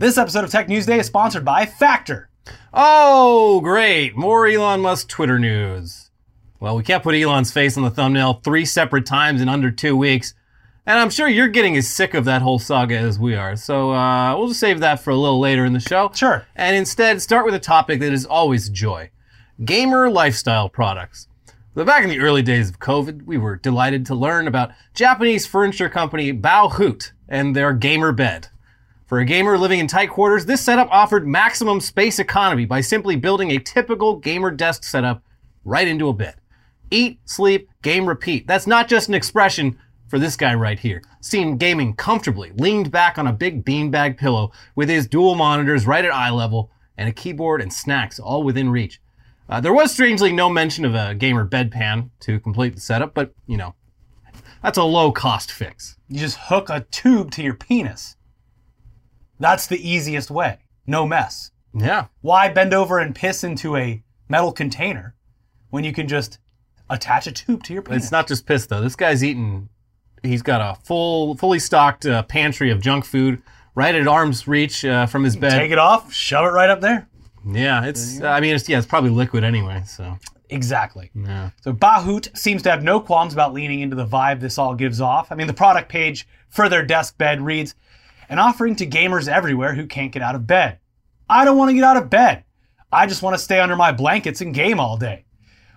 This episode of Tech News Day is sponsored by Factor. Oh, great. More Elon Musk Twitter news. Well, we can't put Elon's face on the thumbnail 3 separate times in under 2 weeks. And I'm sure you're getting as sick of that whole saga as we are. So we'll just save that for a little later in the show. Sure. And instead, start with a topic that is always joy. Gamer lifestyle products. So back in the early days of COVID, we were delighted to learn about Japanese furniture company Bauhutte and their gamer bed. For a gamer living in tight quarters, this setup offered maximum space economy by simply building a typical gamer desk setup right into a bed. Eat, sleep, game, repeat. That's not just an expression for this guy right here, seen gaming comfortably, leaned back on a big beanbag pillow with his dual monitors right at eye level and a keyboard and snacks all within reach. There was strangely no mention of a gamer bedpan to complete the setup, but you know, that's a low-cost fix. You just hook a tube to your penis. That's the easiest way. No mess. Yeah. Why bend over and piss into a metal container when you can just attach a tube to your penis? It's not just piss, though. This guy's eating... He's got a fully stocked pantry of junk food right at arm's reach from his bed. Take it off, shove it right up there. Yeah, it's... I mean, it's probably liquid anyway, so... Exactly. Yeah. So Bauhutte seems to have no qualms about leaning into the vibe this all gives off. I mean, the product page for their desk bed reads... An offering to gamers everywhere who can't get out of bed. I don't want to get out of bed. I just want to stay under my blankets and game all day.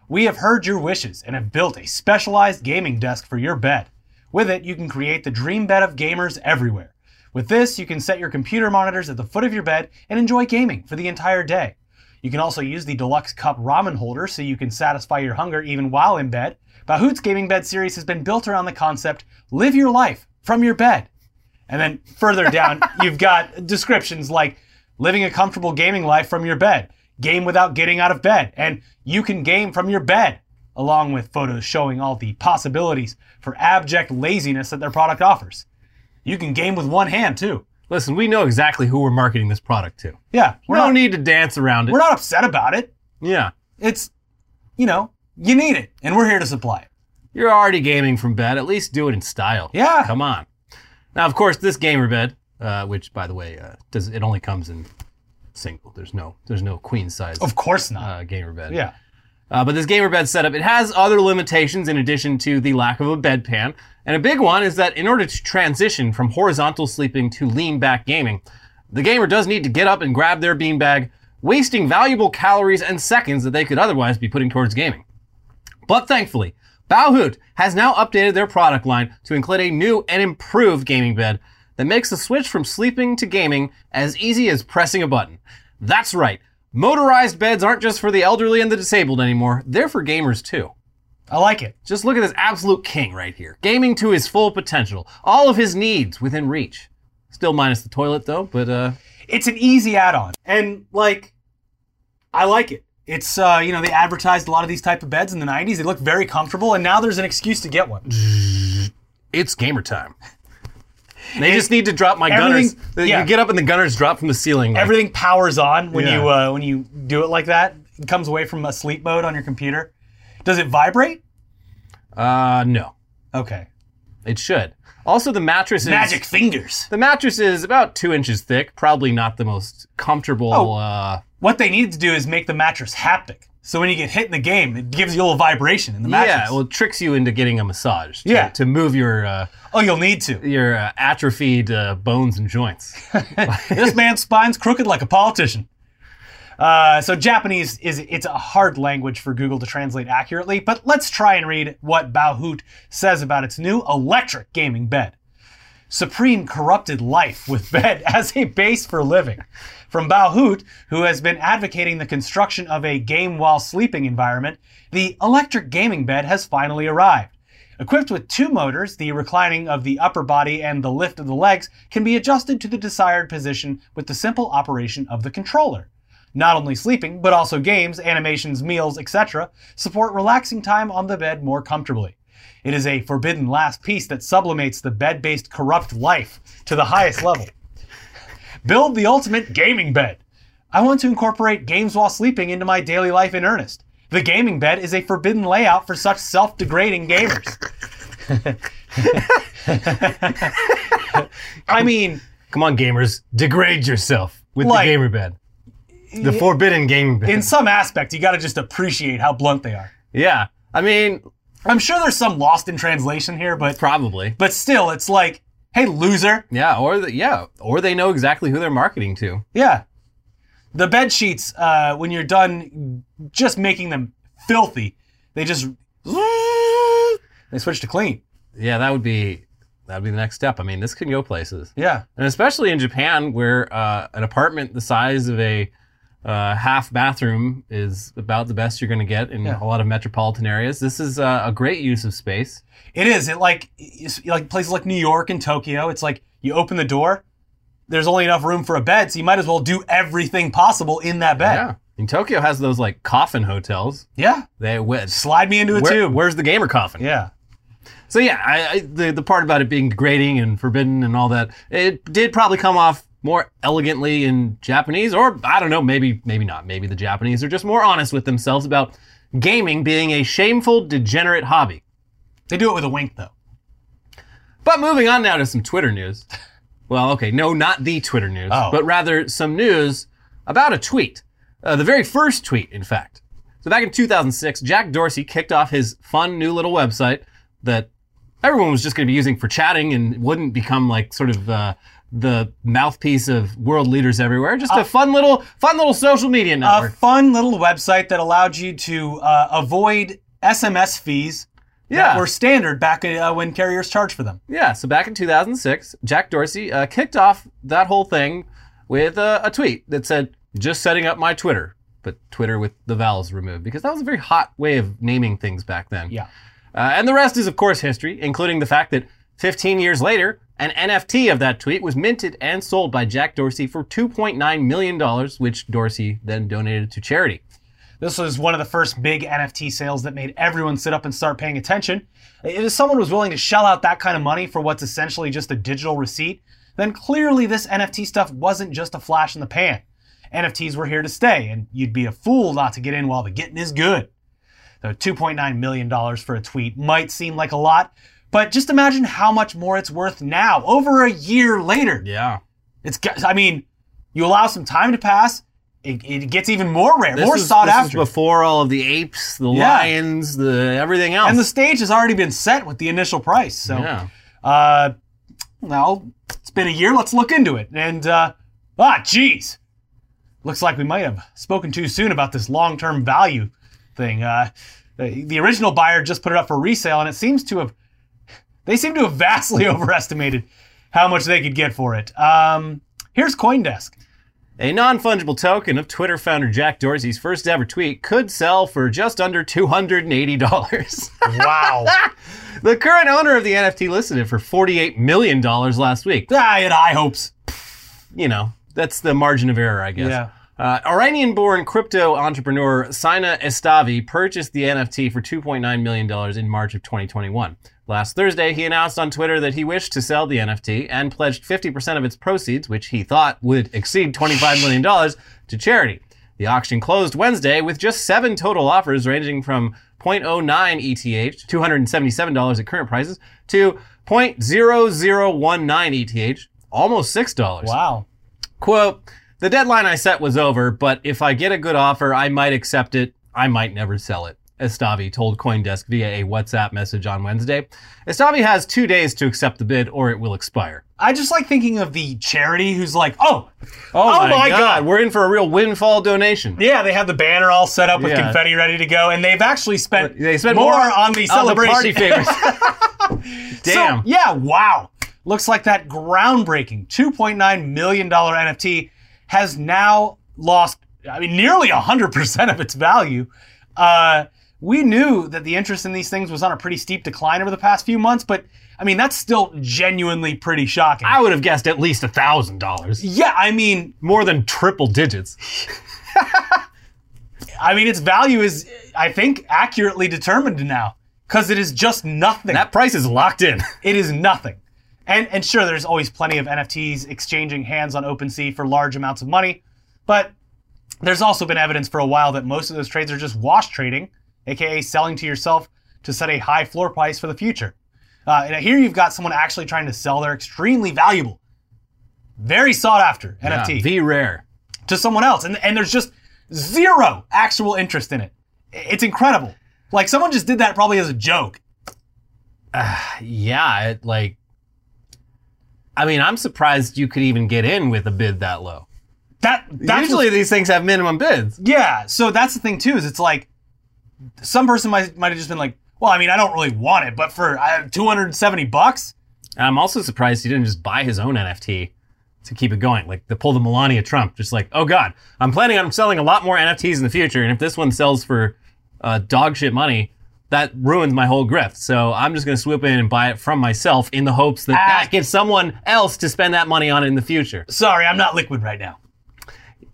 We have heard your wishes and have built a specialized gaming desk for your bed. With it, you can create the dream bed of gamers everywhere. With this, you can set your computer monitors at the foot of your bed and enjoy gaming for the entire day. You can also use the deluxe cup ramen holder so you can satisfy your hunger even while in bed. Bauhutte's gaming bed series has been built around the concept, live your life from your bed. And then further down, you've got descriptions like living a comfortable gaming life from your bed, game without getting out of bed, and you can game from your bed, along with photos showing all the possibilities for abject laziness that their product offers. You can game with one hand, too. Listen, we know exactly who we're marketing this product to. Yeah. We don't need to dance around it. We're not upset about it. Yeah. It's, you know, you need it, and we're here to supply it. You're already gaming from bed. At least do it in style. Yeah. Come on. Now, of course, this gamer bed, which, by the way, it only comes in single. There's no queen size. Of course not. Gamer bed. Yeah. But this gamer bed setup, it has other limitations in addition to the lack of a bedpan. And a big one is that in order to transition from horizontal sleeping to lean back gaming, the gamer does need to get up and grab their beanbag, wasting valuable calories and seconds that they could otherwise be putting towards gaming. But thankfully, Bauhutte has now updated their product line to include a new and improved gaming bed that makes the switch from sleeping to gaming as easy as pressing a button. That's right. Motorized beds aren't just for the elderly and the disabled anymore. They're for gamers too. I like it. Just look at this absolute king right here. Gaming to his full potential. All of his needs within reach. Still minus the toilet though, but... It's an easy add-on. And like, I like it. It's, you know, they advertised a lot of these type of beds in the 90s. They look very comfortable, and now there's an excuse to get one. It's gamer time. They just need to drop my gunners. Yeah. You get up and the gunners drop from the ceiling. Like. Everything powers on when you do it like that. It comes away from a sleep mode on your computer. Does it vibrate? No. Okay. It should. Also, the mattress is... Magic fingers. The mattress is about 2 inches thick. Probably not the most comfortable... What they need to do is make the mattress haptic. So when you get hit in the game, it gives you a little vibration in the mattress. Yeah, well, it tricks you into getting a massage. To move your... you'll need to. Your atrophied bones and joints. This man's spine's crooked like a politician. So Japanese, it's a hard language for Google to translate accurately, but let's try and read what Bauhutte says about its new electric gaming bed. Supreme corrupted life with bed as a base for living. From Bauhutte, who has been advocating the construction of a game-while-sleeping environment, the electric gaming bed has finally arrived. Equipped with 2 motors, the reclining of the upper body and the lift of the legs can be adjusted to the desired position with the simple operation of the controller. Not only sleeping, but also games, animations, meals, etc., support relaxing time on the bed more comfortably. It is a forbidden last piece that sublimates the bed-based corrupt life to the highest level. Build the ultimate gaming bed. I want to incorporate games while sleeping into my daily life in earnest. The gaming bed is a forbidden layout for such self-degrading gamers. I mean, Come on, gamers, degrade yourself with the gamer bed. The forbidden gaming bed. In some aspect, you gotta just appreciate how blunt they are. Yeah. I mean, I'm sure there's some lost in translation here, but... Probably. But still, it's like, hey, loser. Yeah, or they know exactly who they're marketing to. Yeah. The bed sheets, when you're done just making them filthy, they just... They switch to clean. Yeah, that would be the next step. I mean, this could go places. Yeah. And especially in Japan, where an apartment the size of a... half bathroom is about the best you're going to get in a lot of metropolitan areas. This is a great use of space. It is. It's like places like New York and Tokyo, it's like you open the door, there's only enough room for a bed, so you might as well do everything possible in that bed. Yeah. And Tokyo has those like coffin hotels. Yeah. They went. Slide me into a tube. Where's the gamer coffin? Yeah. So yeah, the part about it being degrading and forbidden and all that, it did probably come off more elegantly in Japanese, or I don't know, maybe not. Maybe the Japanese are just more honest with themselves about gaming being a shameful, degenerate hobby. They do it with a wink, though. But moving on now to some Twitter news. Well, okay, no, not the Twitter news, but rather some news about a tweet. The very first tweet, in fact. So back in 2006, Jack Dorsey kicked off his fun new little website that everyone was just going to be using for chatting and wouldn't become like sort of... the mouthpiece of world leaders everywhere. Just a fun little social media network. A fun little website that allowed you to avoid SMS fees that were standard back when carriers charged for them. Yeah, so back in 2006, Jack Dorsey kicked off that whole thing with a tweet that said, just setting up my Twitter, but Twitter with the vowels removed, because that was a very hot way of naming things back then. Yeah. And the rest is, of course, history, including the fact that 15 years later, an NFT of that tweet was minted and sold by Jack Dorsey for $2.9 million, which Dorsey then donated to charity. This was one of the first big NFT sales that made everyone sit up and start paying attention. If someone was willing to shell out that kind of money for what's essentially just a digital receipt, then clearly this NFT stuff wasn't just a flash in the pan. NFTs were here to stay, and you'd be a fool not to get in while the getting is good. So $2.9 million for a tweet might seem like a lot, but just imagine how much more it's worth now, over a year later. Yeah. I mean, you allow some time to pass, it gets even more rare, sought after. This is before all of the apes, the lions, the everything else. And the stage has already been set with the initial price. So, well, it's been a year. Let's look into it. And, geez. Looks like we might have spoken too soon about this long-term value thing. The original buyer just put it up for resale, and it seems to have... They seem to have vastly overestimated how much they could get for it. Here's CoinDesk. A non-fungible token of Twitter founder Jack Dorsey's first ever tweet could sell for just under $280. Wow. The current owner of the NFT listed it for $48 million last week. I had high hopes. You know, that's the margin of error, I guess. Yeah. Iranian-born crypto entrepreneur Sina Estavi purchased the NFT for $2.9 million in March of 2021. Last Thursday, he announced on Twitter that he wished to sell the NFT and pledged 50% of its proceeds, which he thought would exceed $25 million, to charity. The auction closed Wednesday with just 7 total offers, ranging from 0.09 ETH, $277 at current prices, to 0.0019 ETH, almost $6. Wow. Quote, the deadline I set was over, but if I get a good offer, I might accept it. I might never sell it, Estavi told CoinDesk via a WhatsApp message on Wednesday. Estavi has 2 days to accept the bid or it will expire. I just like thinking of the charity who's like, oh my God, we're in for a real windfall donation. Yeah, they have the banner all set up with confetti ready to go, and they've actually spent more on the celebration. On the party favors. Damn. So, yeah, wow. Looks like that groundbreaking $2.9 million NFT has now lost, nearly 100% of its value. We knew that the interest in these things was on a pretty steep decline over the past few months, but, that's still genuinely pretty shocking. I would have guessed at least $1,000. Yeah, more than triple digits. Its value is, I think, accurately determined now, because it is just nothing. That price is locked in. It is nothing. And sure, there's always plenty of NFTs exchanging hands on OpenSea for large amounts of money, but there's also been evidence for a while that most of those trades are just wash trading, aka selling to yourself to set a high floor price for the future. And here you've got someone actually trying to sell their extremely valuable very sought after NFT. The rare. To someone else. And there's just zero actual interest in it. It's incredible. Like, someone just did that probably as a joke. I mean, I'm surprised you could even get in with a bid that low. Usually these things have minimum bids. Yeah, so that's the thing too, is it's like, some person might have just been like, well, I mean, I don't really want it, but for $270? I'm also surprised he didn't just buy his own NFT to keep it going. Like, the pull the Melania Trump, just like, oh God, I'm planning on selling a lot more NFTs in the future, and if this one sells for dog shit money, that ruins my whole grift. So I'm just going to swoop in and buy it from myself in the hopes that that gives someone else to spend that money on it in the future. Sorry, I'm not liquid right now.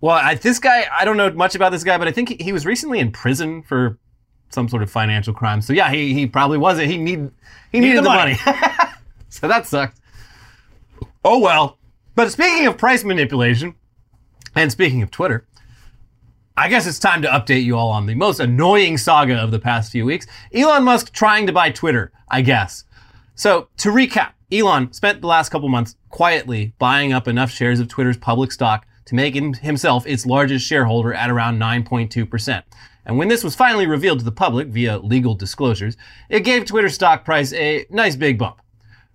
Well, this guy, I don't know much about this guy, but I think he was recently in prison for some sort of financial crime. So yeah, he probably wasn't. He needed the money. So that sucked. Oh well. But speaking of price manipulation, and speaking of Twitter, I guess it's time to update you all on the most annoying saga of the past few weeks. Elon Musk trying to buy Twitter, I guess. So to recap, Elon spent the last couple months quietly buying up enough shares of Twitter's public stock to make himself its largest shareholder at around 9.2%. And when this was finally revealed to the public via legal disclosures, it gave Twitter's stock price a nice big bump.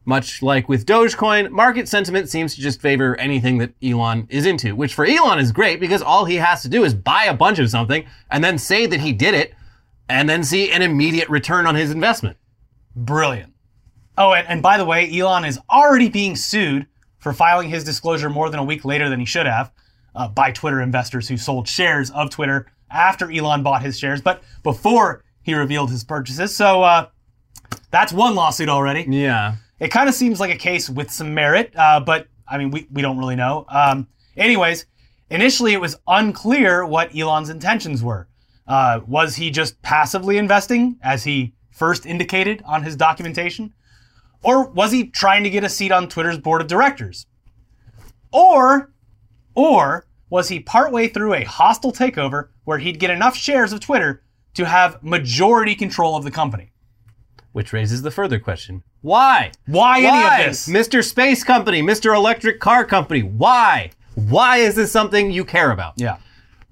Much like with Dogecoin, market sentiment seems to just favor anything that Elon is into, which for Elon is great because all he has to do is buy a bunch of something and then say that he did it and then see an immediate return on his investment. Brilliant. Oh, and by the way, Elon is already being sued for filing his disclosure more than a week later than he should have by Twitter investors who sold shares of Twitter after Elon bought his shares, but before he revealed his purchases. So that's one lawsuit already. Yeah. It kind of seems like a case with some merit, but I mean, we don't really know. Anyways, initially it was unclear what Elon's intentions were. Was he just passively investing, as he first indicated on his documentation? Or was he trying to get a seat on Twitter's board of directors? Or was he partway through a hostile takeover where he'd get enough shares of Twitter to have majority control of the company? Which raises the further question. Why? Why any of this? Mr. Space Company, Mr. Electric Car Company, why? Why is this something you care about? Yeah.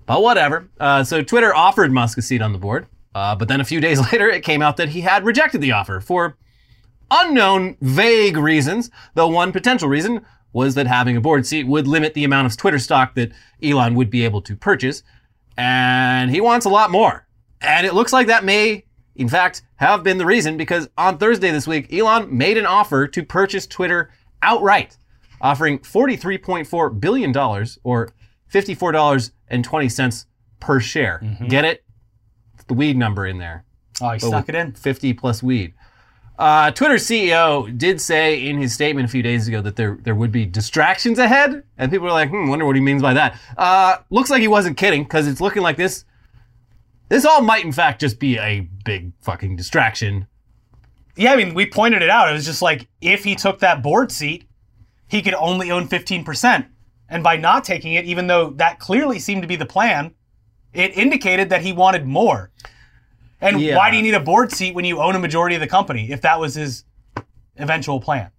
But whatever. So Twitter offered Musk a seat on the board, but then a few days later it came out that he had rejected the offer for unknown, vague reasons, though one potential reason was that having a board seat would limit the amount of Twitter stock that Elon would be able to purchase, and he wants a lot more. And it looks like that may, in fact, have been the reason, because on Thursday this week, Elon made an offer to purchase Twitter outright, offering $43.4 billion, or $54.20 per share. Mm-hmm. Get it? It's the weed number in there. Oh, he stuck it in. 50 plus weed. Twitter CEO did say in his statement a few days ago that there would be distractions ahead, and people were like, wonder what he means by that. Looks like he wasn't kidding, because it's looking like this all might in fact just be a big fucking distraction. Yeah, I mean, we pointed it out. It was just like, if he took that board seat, he could only own 15%. And by not taking it, even though that clearly seemed to be the plan, it indicated that he wanted more. And why do you need a board seat when you own a majority of the company, if that was his eventual plan?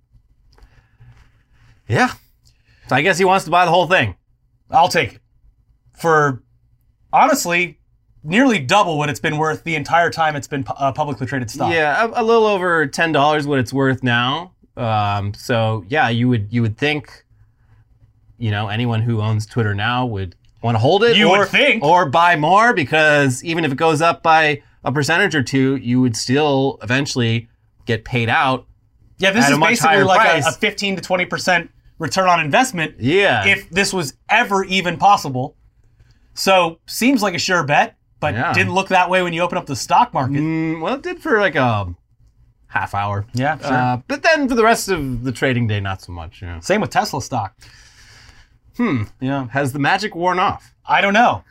Yeah. So I guess he wants to buy the whole thing. I'll take it. For, honestly, nearly double what it's been worth the entire time it's been publicly traded stock. Yeah, a little over $10 what it's worth now. So, yeah, you would think, anyone who owns Twitter now would want to hold it. Or buy more, because even if it goes up by a percentage or two, you would still eventually get paid out. Yeah, this is basically like a 15 to 20% return on investment. Yeah. If this was ever even possible. So seems like a sure bet, but didn't look that way when you open up the stock market. Well, it did for like a half hour. Yeah, sure. But then for the rest of the trading day, not so much. Yeah. Same with Tesla stock. Yeah. Has the magic worn off? I don't know.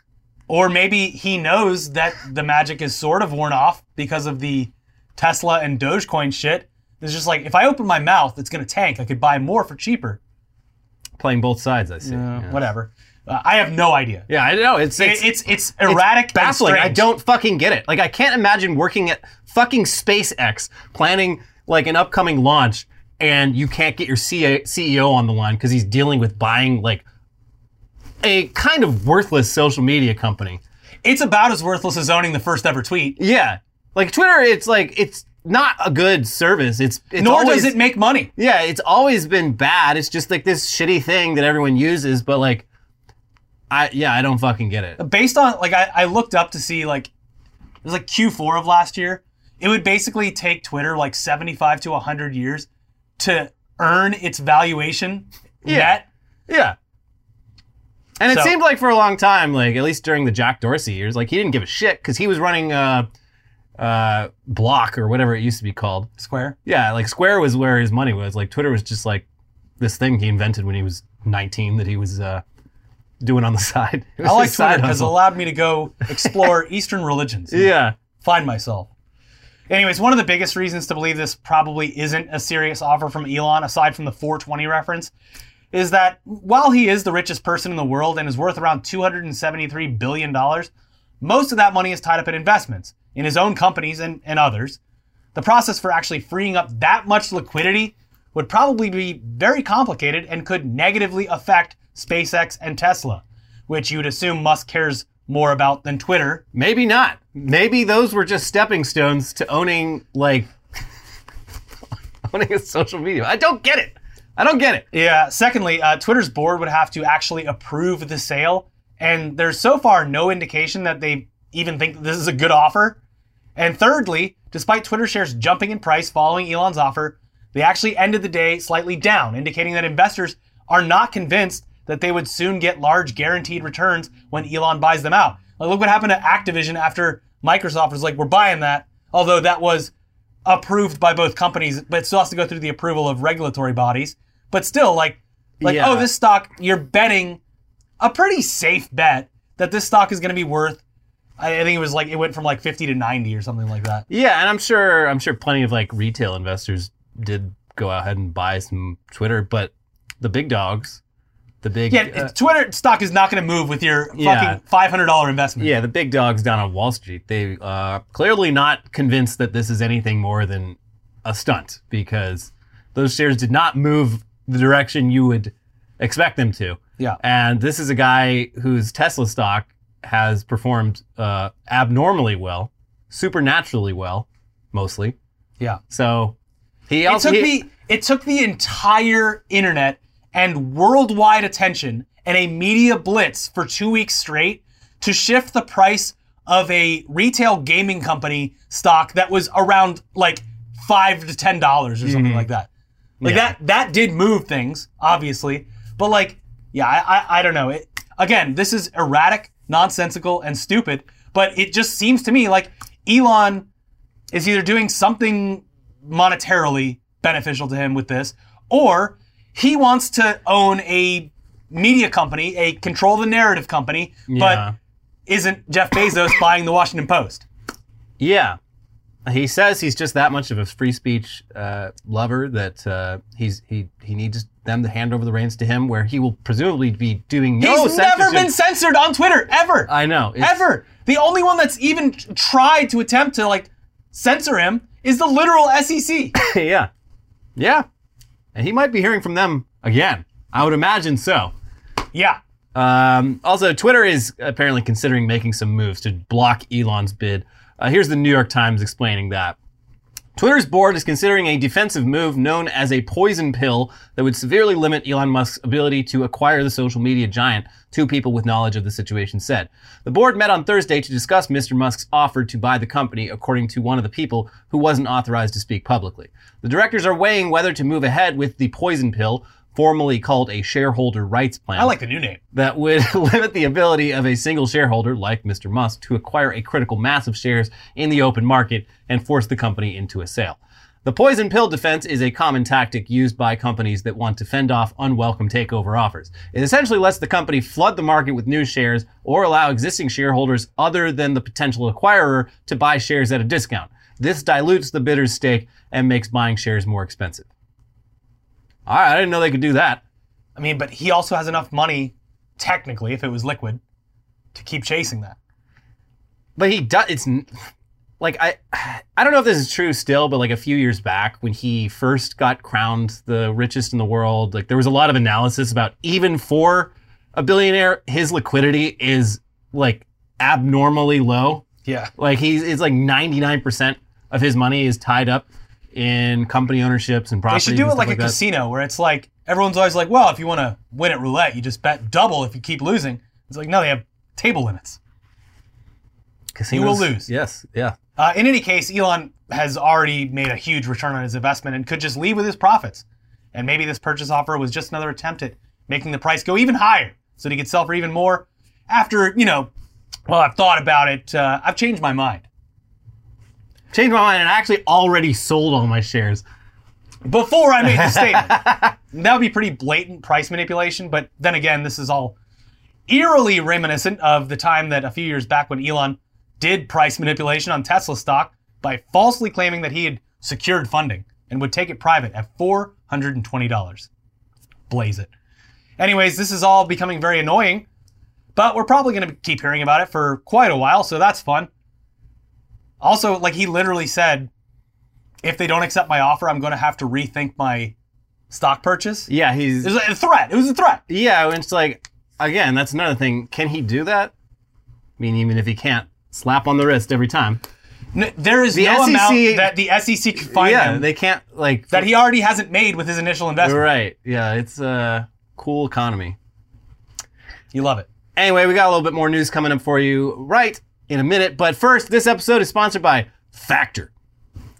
Or maybe he knows that the magic is sort of worn off because of the Tesla and Dogecoin shit. It's just like, if I open my mouth, it's going to tank. I could buy more for cheaper. Playing both sides, I see. Yeah. Whatever. I have no idea. Yeah, I know. It's erratic. It's baffling. I don't fucking get it. Like, I can't imagine working at fucking SpaceX, planning like an upcoming launch, and you can't get your CEO on the line because he's dealing with buying like a kind of worthless social media company. It's about as worthless as owning the first ever tweet. Yeah. Like Twitter, it's like, it's not a good service. It's nor always, does it make money. Yeah, it's always been bad. It's just like this shitty thing that everyone uses, but like, I don't fucking get it. Based on, like, I looked up to see, like, it was like Q4 of last year. It would basically take Twitter like 75 to 100 years to earn its valuation. Yeah. Net. Yeah. And it seemed like for a long time, like at least during the Jack Dorsey years, like he didn't give a shit because he was running Block or whatever it used to be called. Square? Yeah, like Square was where his money was. Like Twitter was just like this thing he invented when he was 19 that he was doing on the side. I like Twitter because it allowed me to go explore Eastern religions. Yeah. Find myself. Anyways, one of the biggest reasons to believe this probably isn't a serious offer from Elon, aside from the 420 reference, is that while he is the richest person in the world and is worth around $273 billion, most of that money is tied up in investments, in his own companies and others. The process for actually freeing up that much liquidity would probably be very complicated and could negatively affect SpaceX and Tesla, which you would assume Musk cares more about than Twitter. Maybe not. Maybe those were just stepping stones to owning, like, owning a social media. I don't get it. Yeah. Secondly, Twitter's board would have to actually approve the sale. And there's so far no indication that they even think that this is a good offer. And thirdly, despite Twitter shares jumping in price following Elon's offer, they actually ended the day slightly down, indicating that investors are not convinced that they would soon get large guaranteed returns when Elon buys them out. Like, look what happened to Activision after Microsoft was like, we're buying that. Although that was approved by both companies, but it still has to go through the approval of regulatory bodies. But still, yeah. Oh, this stock, you're betting a pretty safe bet that this stock is going to be worth, I think it was like, it went from like 50 to 90 or something like that. Yeah, and I'm sure plenty of like retail investors did go ahead and buy some Twitter, but the big dogs, Twitter stock is not going to move with your fucking $500 investment. Yeah, the big dogs down on Wall Street, they are clearly not convinced that this is anything more than a stunt because those shares did not move the direction you would expect them to. Yeah. And this is a guy whose Tesla stock has performed abnormally well, supernaturally well, mostly. Yeah. So it took the entire internet and worldwide attention and a media blitz for 2 weeks straight to shift the price of a retail gaming company stock that was around like $5 to $10 or something like that. Like that did move things, obviously. But like, yeah, I don't know. Again, this is erratic, nonsensical, and stupid. But it just seems to me like Elon is either doing something monetarily beneficial to him with this, or he wants to own a media company, a control the narrative company, but isn't Jeff Bezos buying the Washington Post? Yeah. He says he's just that much of a free speech lover that he needs them to hand over the reins to him, where he will presumably be doing no censorship. He's never been censored on Twitter, ever. I know. Ever. The only one that's even tried to attempt to, like, censor him is the literal SEC. Yeah. Yeah. And he might be hearing from them again. I would imagine so. Yeah. Also, Twitter is apparently considering making some moves to block Elon's bid. Here's the New York Times explaining that. Twitter's board is considering a defensive move known as a poison pill that would severely limit Elon Musk's ability to acquire the social media giant, two people with knowledge of the situation said. The board met on Thursday to discuss Mr. Musk's offer to buy the company, according to one of the people who wasn't authorized to speak publicly. The directors are weighing whether to move ahead with the poison pill, formerly called a shareholder rights plan. I like the new name. That would limit the ability of a single shareholder, like Mr. Musk, to acquire a critical mass of shares in the open market and force the company into a sale. The poison pill defense is a common tactic used by companies that want to fend off unwelcome takeover offers. It essentially lets the company flood the market with new shares or allow existing shareholders other than the potential acquirer to buy shares at a discount. This dilutes the bidder's stake and makes buying shares more expensive. All right, I didn't know they could do that. I mean, but he also has enough money, technically, if it was liquid, to keep chasing that. But he does. It's like, I don't know if this is true still, but like a few years back when he first got crowned the richest in the world, like there was a lot of analysis about even for a billionaire, his liquidity is like abnormally low. Yeah. Like it's like 99% of his money is tied up in company ownerships and property. They should do it like a casino where it's like, everyone's always like, well, if you want to win at roulette, you just bet double if you keep losing. It's like, no, they have table limits. Casinos, you will lose. Yes, yeah. In any case, Elon has already made a huge return on his investment and could just leave with his profits. And maybe this purchase offer was just another attempt at making the price go even higher so that he could sell for even more. After, you know, well, I've thought about it. I've changed my mind. Changed my mind, and I actually already sold all my shares before I made the statement. That would be pretty blatant price manipulation, but then again, this is all eerily reminiscent of the time that a few years back when Elon did price manipulation on Tesla stock by falsely claiming that he had secured funding and would take it private at $420. Blaze it. Anyways, this is all becoming very annoying, but we're probably going to keep hearing about it for quite a while, so that's fun. Also, like, he literally said, if they don't accept my offer, I'm going to have to rethink my stock purchase. Yeah, he's... It was a threat. It was a threat. Yeah, and it's like, again, that's another thing. Can he do that? I mean, even if he can't, slap on the wrist every time. No, there is no amount that the SEC can find him. Yeah, they can't, like... That he already hasn't made with his initial investment. Right, yeah. It's a cool economy. You love it. Anyway, we got a little bit more news coming up for you right in a minute. But first, this episode is sponsored by Factor.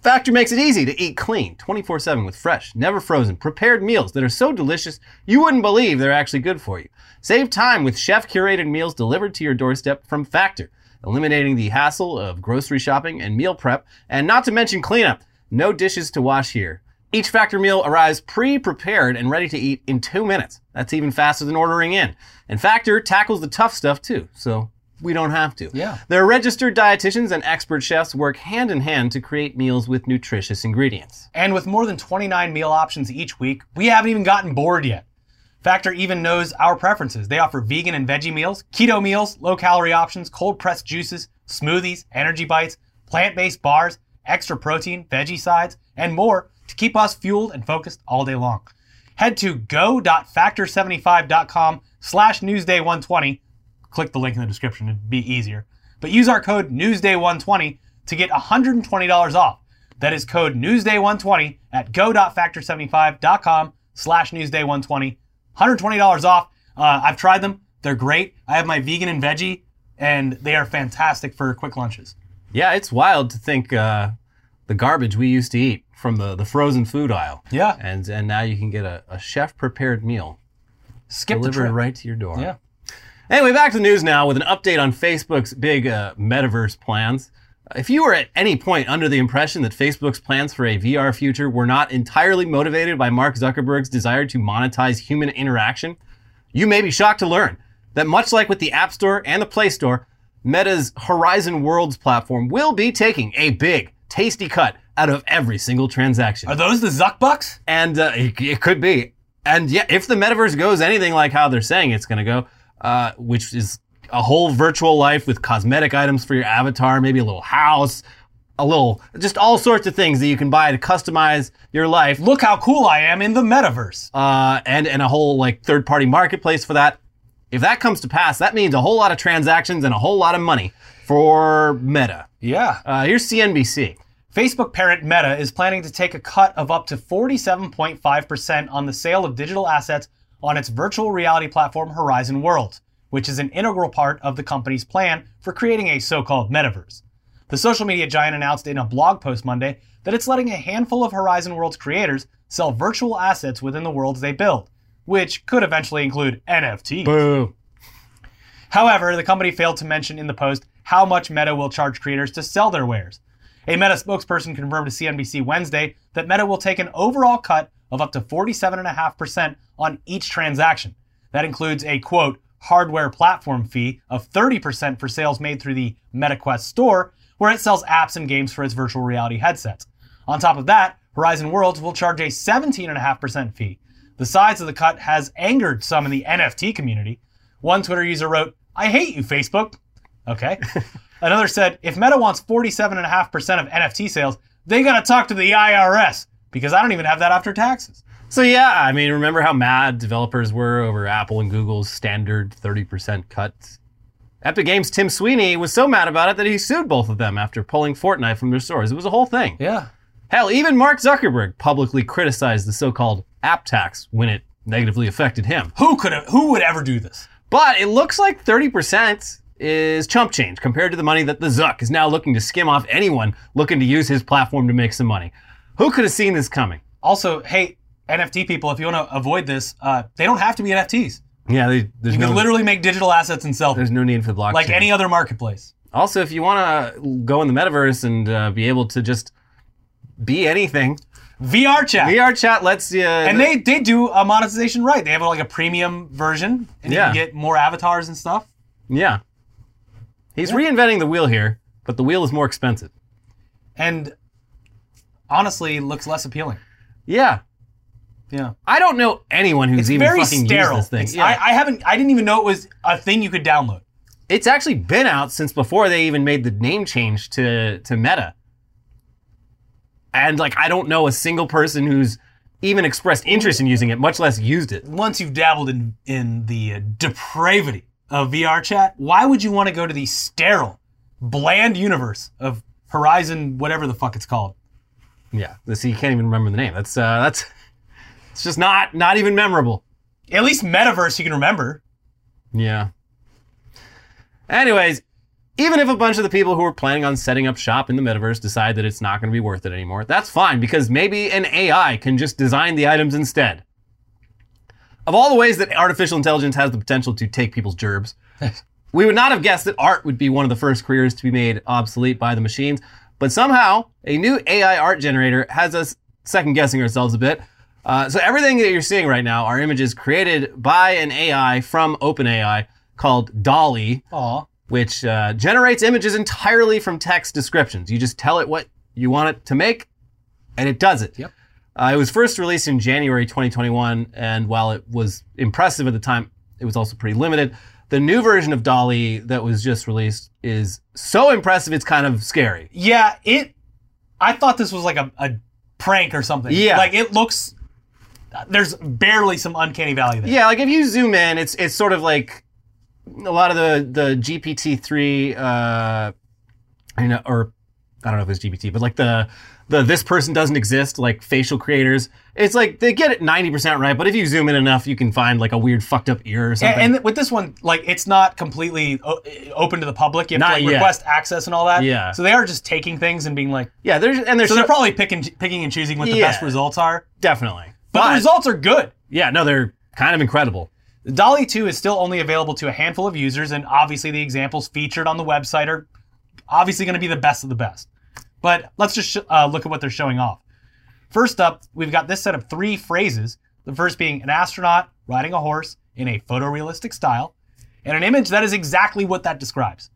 Factor makes it easy to eat clean 24/7 with fresh, never frozen, prepared meals that are so delicious you wouldn't believe they're actually good for you. Save time with chef-curated meals delivered to your doorstep from Factor, eliminating the hassle of grocery shopping and meal prep, and not to mention cleanup. No dishes to wash here. Each Factor meal arrives pre-prepared and ready to eat in 2 minutes. That's even faster than ordering in. And Factor tackles the tough stuff too, so we don't have to. Yeah. Their registered dietitians and expert chefs work hand in hand to create meals with nutritious ingredients. And with more than 29 meal options each week, we haven't even gotten bored yet. Factor even knows our preferences. They offer vegan and veggie meals, keto meals, low-calorie options, cold-pressed juices, smoothies, energy bites, plant-based bars, extra protein, veggie sides, and more to keep us fueled and focused all day long. Head to go.factor75.com/newsday120. Click the link in the description, it'd be easier. But use our code NEWSDAY120 to get $120 off. That is code NEWSDAY120 at go.factor75.com/NEWSDAY120. $120 off. I've tried them. They're great. I have my vegan and veggie, and they are fantastic for quick lunches. Yeah, it's wild to think the garbage we used to eat from the frozen food aisle. Yeah. And now you can get a chef-prepared meal. Delivered right to your door. Yeah. Anyway, back to the news now with an update on Facebook's big metaverse plans. If you were at any point under the impression that Facebook's plans for a VR future were not entirely motivated by Mark Zuckerberg's desire to monetize human interaction, you may be shocked to learn that much like with the App Store and the Play Store, Meta's Horizon Worlds platform will be taking a big, tasty cut out of every single transaction. Are those the Zuck bucks? And it could be. And yeah, if the metaverse goes anything like how they're saying it's going to go, which is a whole virtual life with cosmetic items for your avatar, maybe a little house, just all sorts of things that you can buy to customize your life. Look how cool I am in the metaverse. And a whole like third-party marketplace for that. If that comes to pass, that means a whole lot of transactions and a whole lot of money for Meta. Yeah. Here's CNBC. Facebook parent Meta is planning to take a cut of up to 47.5% on the sale of digital assets on its virtual reality platform Horizon Worlds, which is an integral part of the company's plan for creating a so-called metaverse. The social media giant announced in a blog post Monday that it's letting a handful of Horizon Worlds creators sell virtual assets within the worlds they build, which could eventually include NFTs. Boo. However, the company failed to mention in the post how much Meta will charge creators to sell their wares. A Meta spokesperson confirmed to CNBC Wednesday that Meta will take an overall cut of up to 47.5% on each transaction. That includes a, quote, hardware platform fee of 30% for sales made through the MetaQuest store, where it sells apps and games for its virtual reality headsets. On top of that, Horizon Worlds will charge a 17.5% fee. The size of the cut has angered some in the NFT community. One Twitter user wrote, "I hate you, Facebook." Okay. Another said, if Meta wants 47.5% of NFT sales, they got to talk to the IRS because I don't even have that after taxes. So yeah, I mean, remember how mad developers were over Apple and Google's standard 30% cuts? Epic Games' Tim Sweeney was so mad about it that he sued both of them after pulling Fortnite from their stores. It was a whole thing. Yeah. Hell, even Mark Zuckerberg publicly criticized the so-called app tax when it negatively affected him. Who would ever do this? But it looks like 30% is chump change compared to the money that the Zuck is now looking to skim off anyone looking to use his platform to make some money. Who could have seen this coming? Also, hey, NFT people, if you want to avoid this, they don't have to be NFTs. Yeah, there's you can literally make digital assets and sell them. There's no need for blockchain. Like any other marketplace. Also, if you want to go in the metaverse and be able to just be anything. VRChat. VRChat lets you... And they do a monetization right. They have like a premium version, and you can get more avatars and stuff. Yeah. He's reinventing the wheel here, but the wheel is more expensive. And honestly, looks less appealing. Yeah. Yeah, I don't know anyone who's even fucking sterile. Used this thing. Yeah. I didn't even know it was a thing you could download. It's actually been out since before they even made the name change to Meta. And like, I don't know a single person who's even expressed interest in using it, much less used it. Once you've dabbled in the depravity of VRChat, why would you want to go to the sterile, bland universe of Horizon, whatever the fuck it's called? Yeah, see, you can't even remember the name. That's. It's just not even memorable. At least Metaverse you can remember. Yeah. Anyways, even if a bunch of the people who were planning on setting up shop in the Metaverse decide that it's not going to be worth it anymore, that's fine, because maybe an AI can just design the items instead. Of all the ways that artificial intelligence has the potential to take people's gerbs, we would not have guessed that art would be one of the first careers to be made obsolete by the machines, but somehow a new AI art generator has us second-guessing ourselves a bit. So everything that you're seeing right now are images created by an AI from OpenAI called DALL-E, which generates images entirely from text descriptions. You just tell it what you want it to make, and it does it. Yep. It was first released in January 2021, and while it was impressive at the time, it was also pretty limited. The new version of DALL-E that was just released is so impressive, it's kind of scary. Yeah, I thought this was like a prank or something. Yeah. Like, it looks... There's barely some uncanny valley there. Yeah, like if you zoom in, it's sort of like a lot of the GPT-3, or I don't know if it's GPT, but like the this person doesn't exist, like facial creators. It's like they get it 90% right, but if you zoom in enough, you can find like a weird fucked up ear or something. And with this one, like it's not completely open to the public. You have to like request access and all that. Yeah. So they are just taking things and being like... Yeah, they're probably picking and choosing what the best results are. Definitely. But the results are good. Yeah, no, they're kind of incredible. DALL-E 2 is still only available to a handful of users, and obviously the examples featured on the website are obviously going to be the best of the best. But let's just look at what they're showing off. First up, we've got this set of three phrases, the first being an astronaut riding a horse in a photorealistic style, and an image that is exactly what that describes.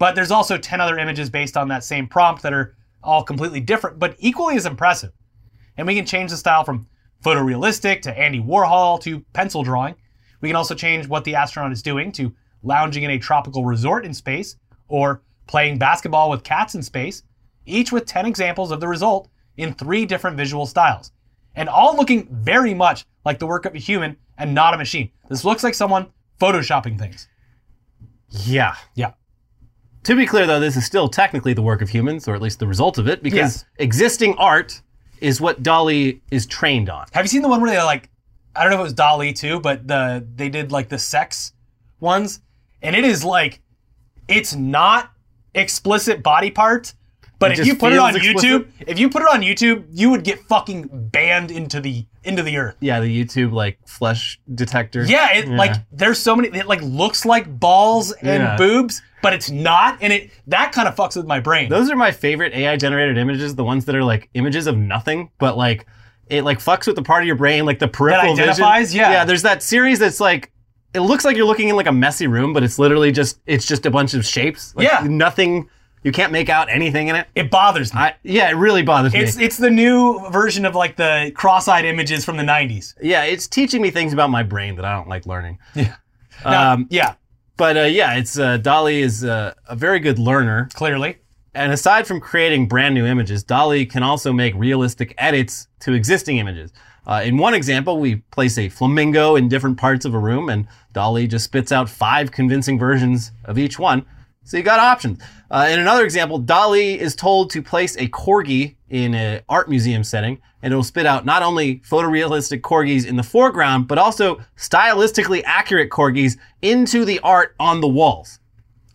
But there's also 10 other images based on that same prompt that are all completely different, but equally as impressive. And we can change the style from photorealistic to Andy Warhol to pencil drawing. We can also change what the astronaut is doing to lounging in a tropical resort in space or playing basketball with cats in space, each with 10 examples of the result in three different visual styles, and all looking very much like the work of a human and not a machine. This looks like someone photoshopping things. Yeah. Yeah. To be clear, though, this is still technically the work of humans, or at least the result of it, because existing art is what DALL-E is trained on. Have you seen the one where they like, I don't know if it was DALL-E 2, but they did like the sex ones, and it is like, it's not explicit body parts, but if you put it on YouTube, you would get fucking banned into the earth. Yeah, the YouTube like flesh detector. Yeah, like there's so many. It like looks like balls and boobs, but it's not, and that kind of fucks with my brain. Those are my favorite AI generated images, the ones that are like images of nothing, but like it like fucks with the part of your brain, like the peripheral vision. That identifies, yeah. There's that series that's like it looks like you're looking in like a messy room, but it's literally just a bunch of shapes. Like, nothing. You can't make out anything in it. It bothers me. It really bothers me. It's the new version of like the cross-eyed images from the 90s. Yeah, it's teaching me things about my brain that I don't like learning. Yeah. But yeah, it's DALL-E is a very good learner. Clearly. And aside from creating brand new images, DALL-E can also make realistic edits to existing images. In one example, we place a flamingo in different parts of a room, and DALL-E just spits out 5 convincing versions of each one. So you got options. In another example, DALL-E is told to place a corgi in an art museum setting, and it'll spit out not only photorealistic corgis in the foreground, but also stylistically accurate corgis into the art on the walls.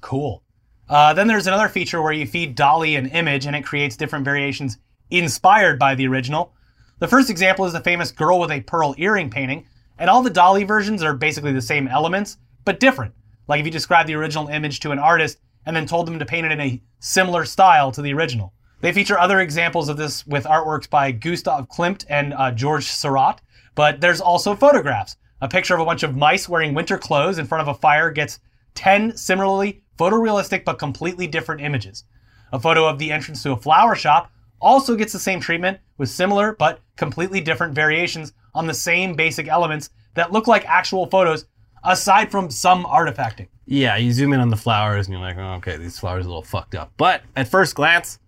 Cool. Then there's another feature where you feed DALL-E an image, and it creates different variations inspired by the original. The first example is the famous girl with a pearl earring painting, and all the DALL-E versions are basically the same elements, but different. Like if you describe the original image to an artist and then told them to paint it in a similar style to the original. They feature other examples of this with artworks by Gustav Klimt and Georges Seurat, but there's also photographs. A picture of a bunch of mice wearing winter clothes in front of a fire gets 10 similarly photorealistic but completely different images. A photo of the entrance to a flower shop also gets the same treatment with similar but completely different variations on the same basic elements that look like actual photos, aside from some artifacting. Yeah, you zoom in on the flowers and you're like, oh, okay, these flowers are a little fucked up. But at first glance,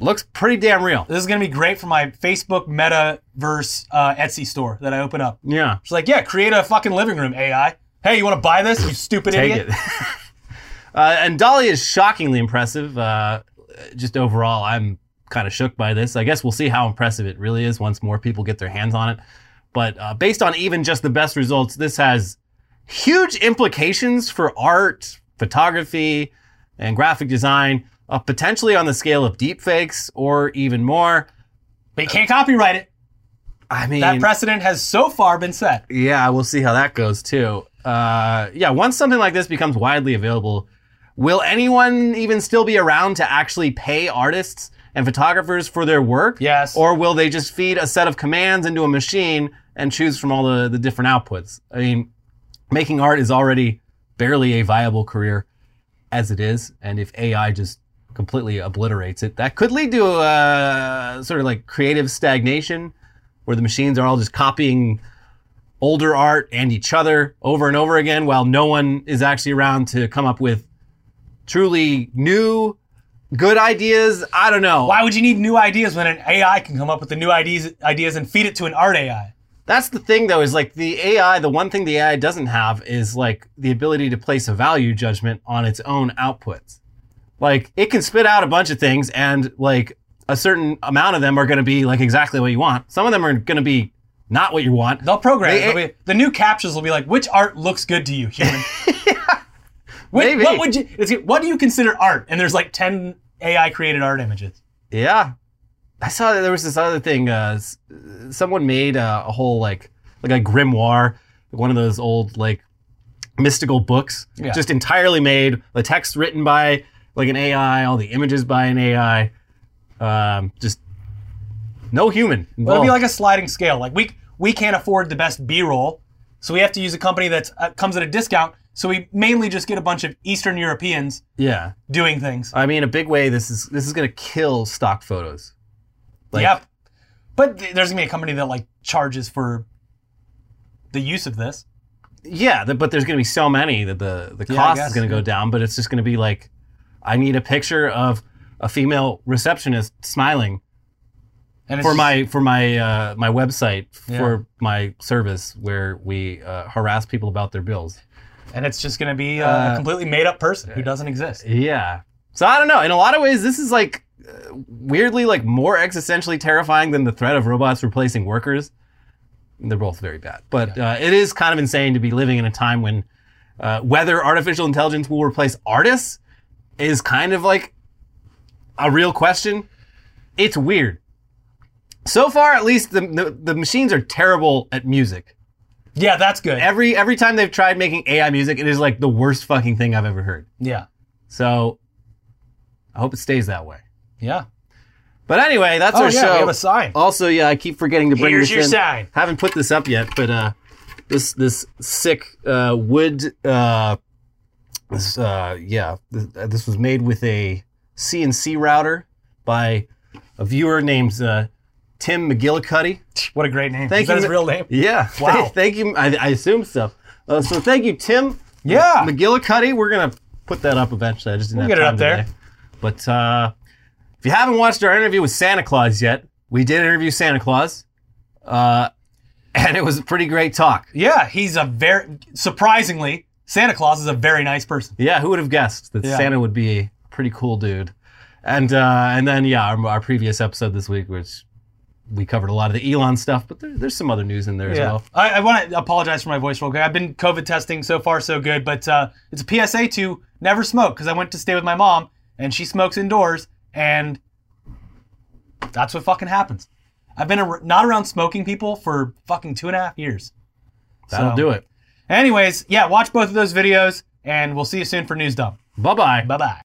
looks pretty damn real. This is going to be great for my Facebook Metaverse Etsy store that I open up. Yeah. It's like, yeah, create a fucking living room, AI. Hey, you want to buy this, you stupid idiot? Take it. And DALL-E is shockingly impressive. Just overall, I'm kind of shook by this. I guess we'll see how impressive it really is once more people get their hands on it. But based on even just the best results, this has huge implications for art, photography, and graphic design, potentially on the scale of deepfakes or even more. But you can't copyright it. I mean, that precedent has so far been set. Yeah, we'll see how that goes too. Yeah, once something like this becomes widely available, will anyone even still be around to actually pay artists and photographers for their work? Yes. Or will they just feed a set of commands into a machine and choose from all the different outputs? I mean, making art is already barely a viable career as it is. And if AI just completely obliterates it, that could lead to a sort of like creative stagnation where the machines are all just copying older art and each other over and over again while no one is actually around to come up with truly new good ideas? I don't know. Why would you need new ideas when an AI can come up with the new ideas and feed it to an art AI? That's the thing, though, is like the AI, the one thing the AI doesn't have is like the ability to place a value judgment on its own outputs. Like it can spit out a bunch of things and like a certain amount of them are going to be like exactly what you want. Some of them are going to be not what you want. They'll program it. The new captions will be like, which art looks good to you, human? Maybe. What do you consider art? And there's like 10 AI-created art images. Yeah. I saw that there was this other thing. Someone made a whole like a grimoire, one of those old like mystical books, just entirely made, the text written by like an AI, all the images by an AI, just no human involved. Well, it'll be like a sliding scale. Like we can't afford the best B-roll, so we have to use a company that comes at a discount. So we mainly just get a bunch of Eastern Europeans doing things. I mean, a big way, this is going to kill stock photos. Like, yep. But there's going to be a company that like charges for the use of this. Yeah, but there's going to be so many that the cost is going to go down. But it's just going to be like, I need a picture of a female receptionist smiling for my website, for my service where we harass people about their bills. And it's just going to be a completely made-up person who doesn't exist. Yeah. So I don't know. In a lot of ways, this is like weirdly like more existentially terrifying than the threat of robots replacing workers. They're both very bad. But it is kind of insane to be living in a time when whether artificial intelligence will replace artists is kind of like a real question. It's weird. So far, at least, the machines are terrible at music. Yeah, that's good. Every time they've tried making AI music, it is like the worst fucking thing I've ever heard. Yeah. So I hope it stays that way. Yeah. But anyway, that's our show. We have a sign. Also, I keep forgetting to bring this in. Here's your sign. Haven't put this up yet, but this sick wood. This was made with a CNC router by a viewer named Tim McGillicuddy. What a great name. Is that his real name? Yeah. Wow. Thank you. I assume so. So thank you, Tim Yeah. McGillicuddy, we're going to put that up eventually. I just didn't have time today. We'll get it up there. But if you haven't watched our interview with Santa Claus yet, we did interview Santa Claus. And it was a pretty great talk. Yeah, he's a very, surprisingly, Santa Claus is a very nice person. Yeah, who would have guessed that Santa would be a pretty cool dude? And then, yeah, our previous episode this week, which we covered a lot of the Elon stuff, but there's some other news in there as well. I want to apologize for my voice real quick. I've been COVID testing, so far so good, but it's a PSA to never smoke, because I went to stay with my mom, and she smokes indoors, and that's what fucking happens. I've been not around smoking people for fucking 2.5 years. That'll do it. Anyways, yeah, watch both of those videos, and we'll see you soon for News Dump. Bye-bye. Bye-bye.